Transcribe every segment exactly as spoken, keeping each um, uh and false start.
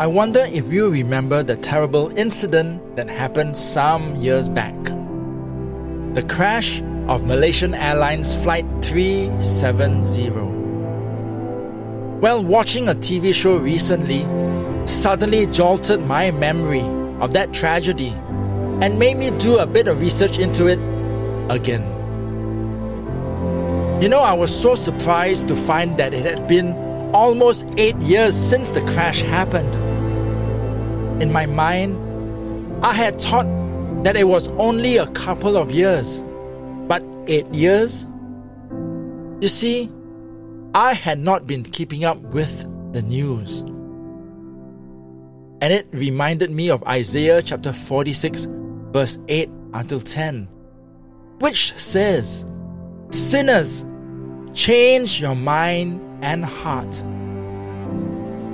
I wonder if you remember the terrible incident that happened some years back. The crash of Malaysian Airlines Flight three seventy. Well, watching a T V show recently suddenly jolted my memory of that tragedy and made me do a bit of research into it again. You know, I was so surprised to find that it had been almost eight years since the crash happened. In my mind, I had thought that it was only a couple of years, but eight years? You see, I had not been keeping up with the news. And it reminded me of Isaiah chapter forty-six, verse eight until ten, which says, "Sinners, change your mind and heart."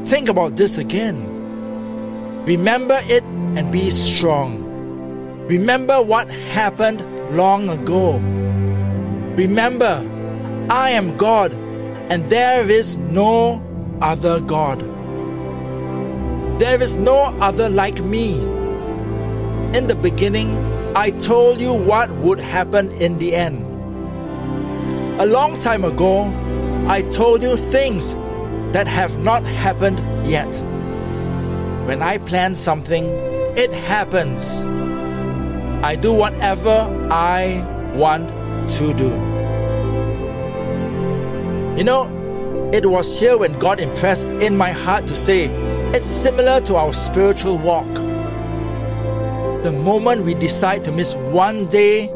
Think about this again. Remember it and be strong. Remember what happened long ago. Remember, I am God and there is no other God. There is no other like me. In the beginning, I told you what would happen in the end. A long time ago, I told you things that have not happened yet. When I plan something, it happens. I do whatever I want to do. You know, it was here when God impressed in my heart to say, it's similar to our spiritual walk. The moment we decide to miss one day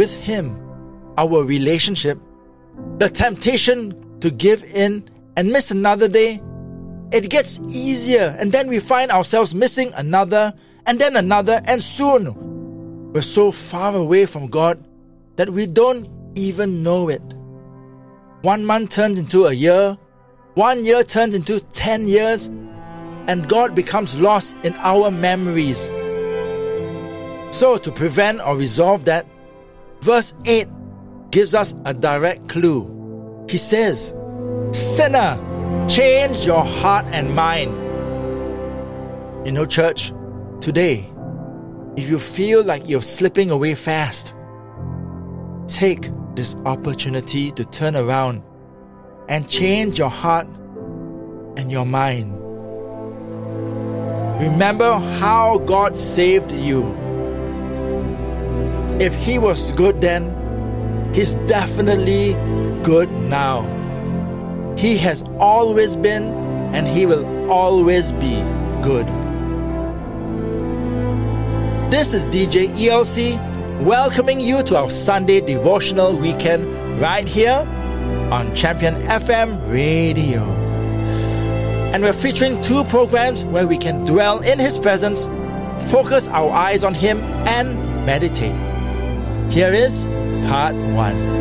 with Him, our relationship, the temptation to give in and miss another day, it gets easier, and then we find ourselves missing another and then another, and soon we're so far away from God that we don't even know it. One month turns into a year, one year turns into ten years, and God becomes lost in our memories. So to prevent or resolve that, verse eight gives us a direct clue. He says, "Sinner, change your heart and mind." You know, church, today, if you feel like you're slipping away fast, take this opportunity to turn around and change your heart and your mind. Remember how God saved you. If He was good then, He's definitely good now. He has always been and He will always be good. This is D J E L C welcoming you to our Sunday devotional weekend right here on Champion F M Radio. And we're featuring two programs where we can dwell in His presence, focus our eyes on Him, and meditate. Here is Part one.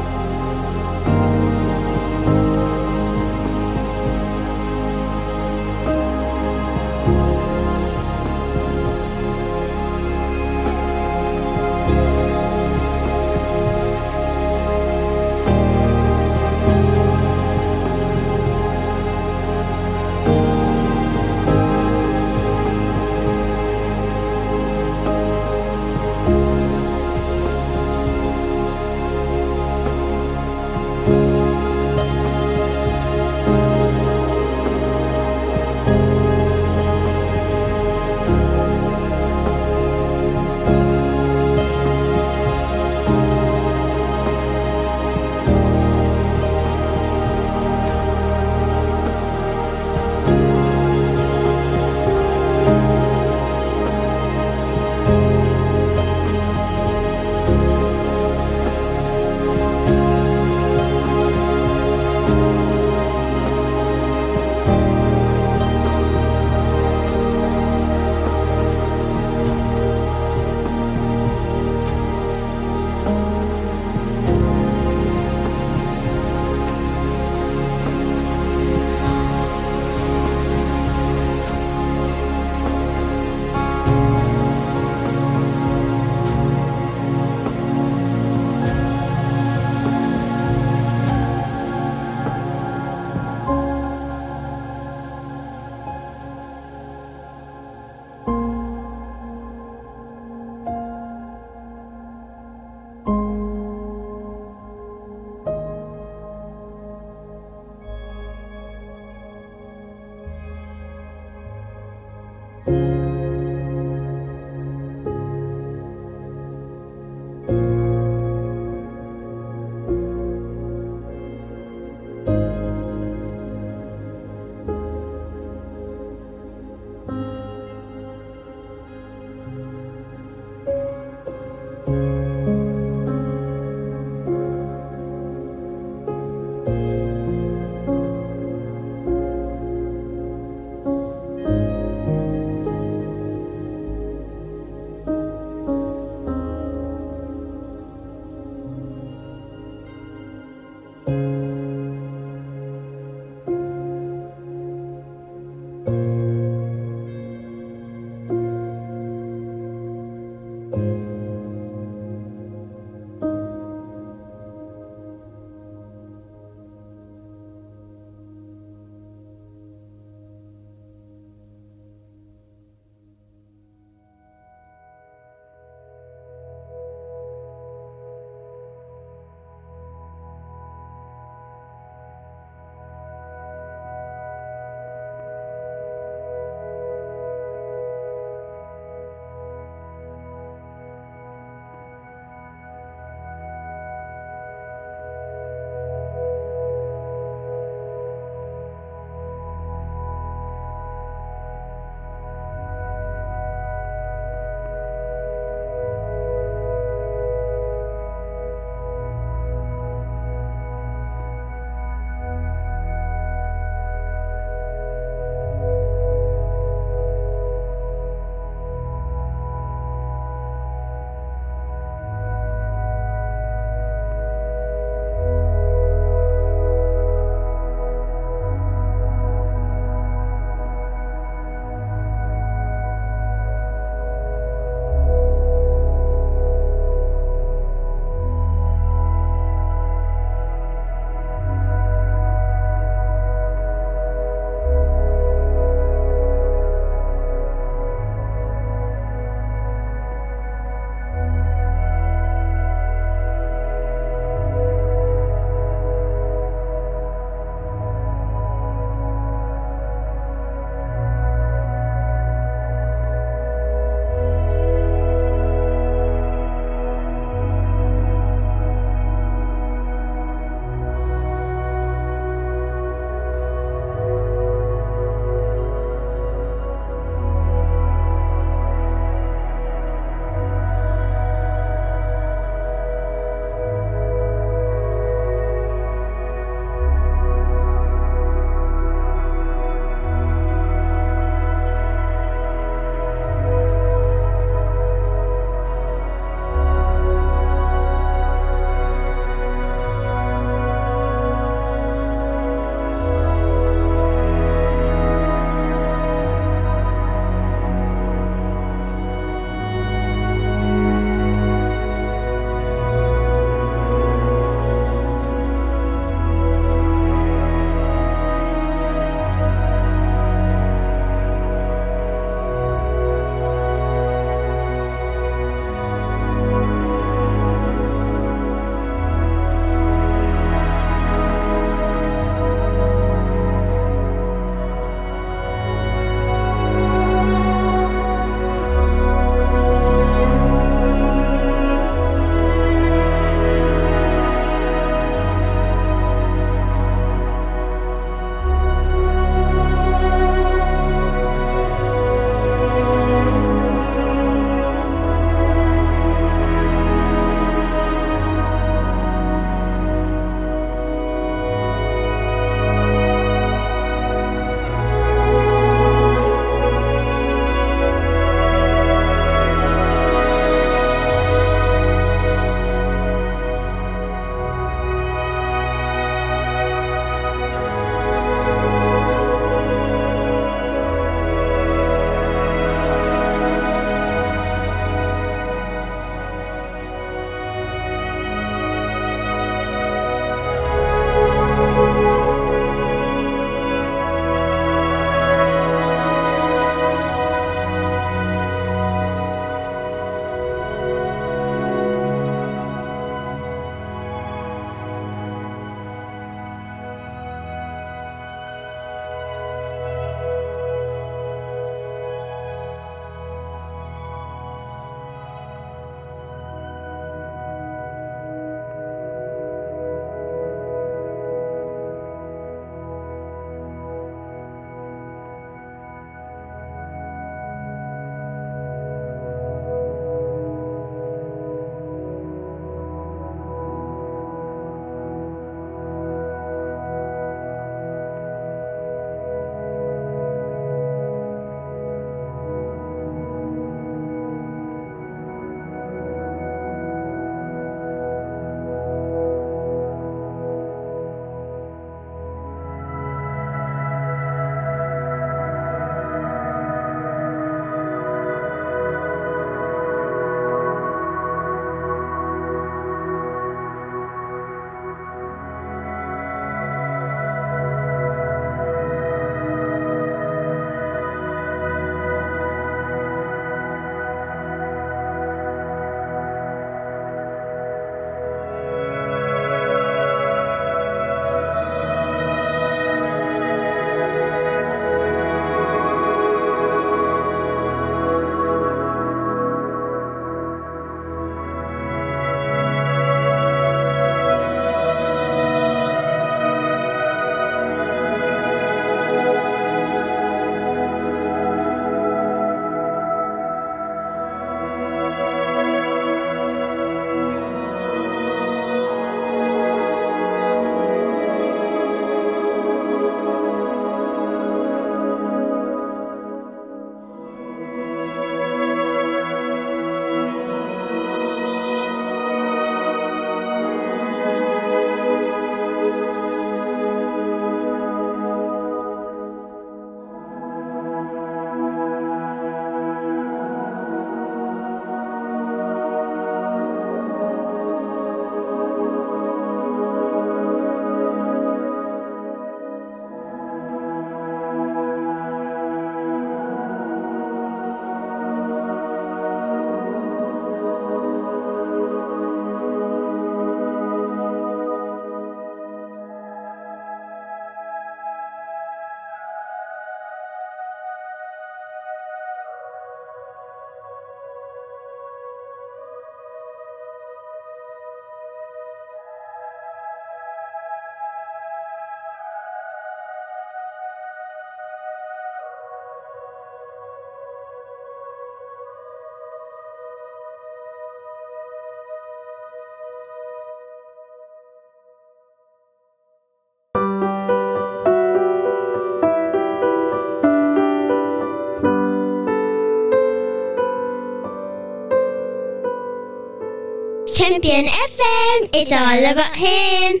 Champion F M, it's all about him.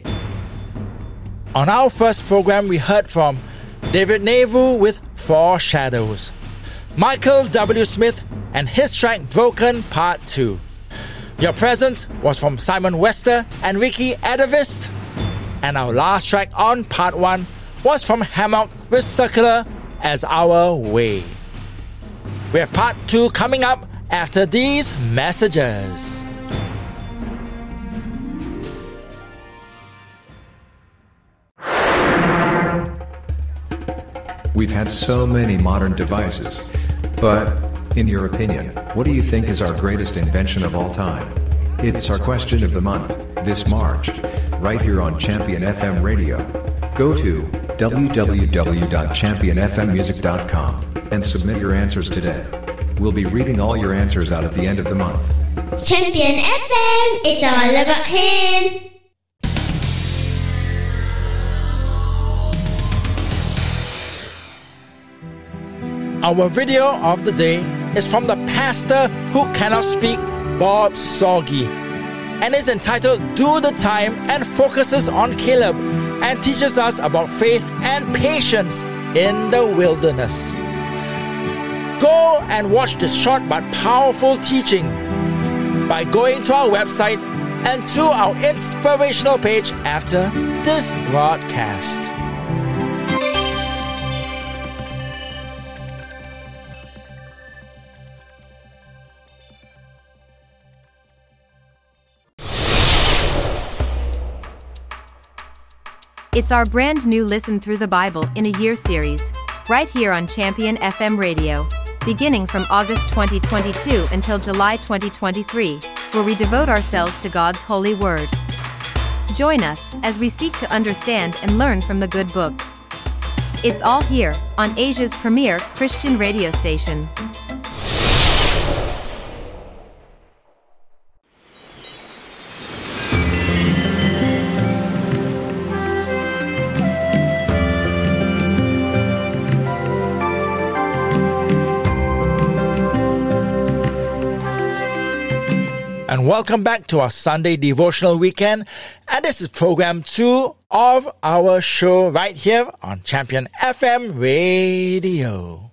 On our first program, we heard from David Navu with Four Shadows, Michael W. Smith and his track Broken Part two. Your presence was from Simon Wester and Ricky Adavist. And our last track on Part one was from Hammock with Circular as Our Way. We have Part two coming up after these messages. We've had so many modern devices, but in your opinion, what do you think is our greatest invention of all time? It's our question of the month, this March, right here on Champion F M Radio. Go to w w w dot champion f m music dot com and submit your answers today. We'll be reading all your answers out at the end of the month. Champion F M, it's all about him. Our video of the day is from the pastor who cannot speak, Bob Soggy, and is entitled Do the Time, and focuses on Caleb and teaches us about faith and patience in the wilderness. Go and watch this short but powerful teaching by going to our website and to our inspirational page after this broadcast. It's our brand new Listen Through the Bible in a Year series, right here on Champion F M Radio, beginning from August twenty twenty-two until July twenty twenty-three, where we devote ourselves to God's holy word. Join us as we seek to understand and learn from the good book. It's all here on Asia's premier Christian radio station. And welcome back to our Sunday devotional weekend. And this is program two of our show right here on Champion F M Radio.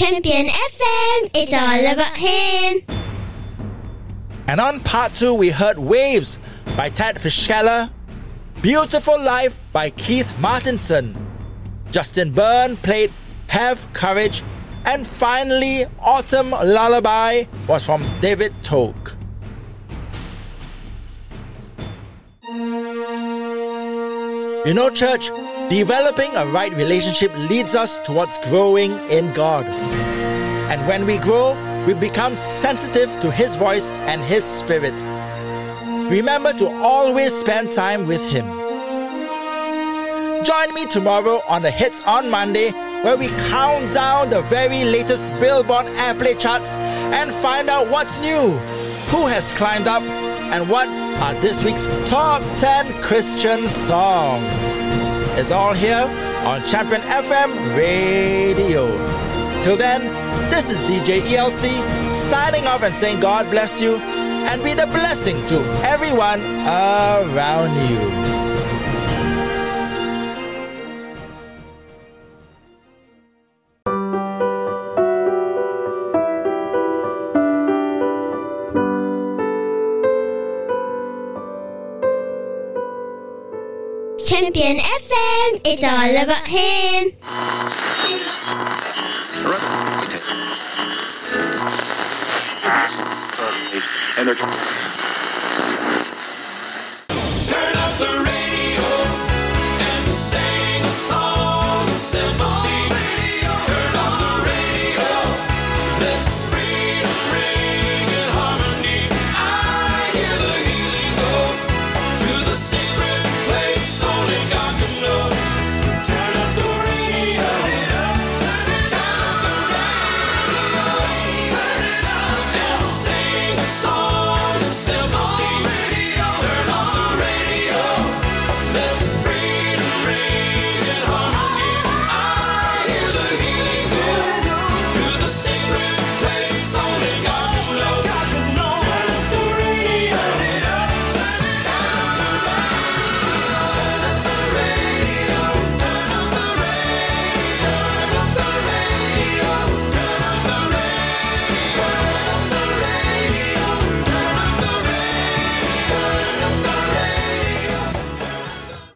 Champion F M, it's all about him. And on part two, we heard Waves by Tad Fischkeller, Beautiful Life by Keith Martinson. Justin Byrne played Have Courage, and finally Autumn Lullaby was from David Tog. You know, church, developing a right relationship leads us towards growing in God. And when we grow, we become sensitive to His voice and His Spirit. Remember to always spend time with Him. Join me tomorrow on the Hits on Monday, where we count down the very latest Billboard Airplay charts and find out what's new, who has climbed up, and what are this week's top ten Christian songs. It's all here on Champion F M Radio. Till then, this is D J E L C signing off and saying God bless you and be the blessing to everyone around you. Champion F M, it's all about him. Right. Okay.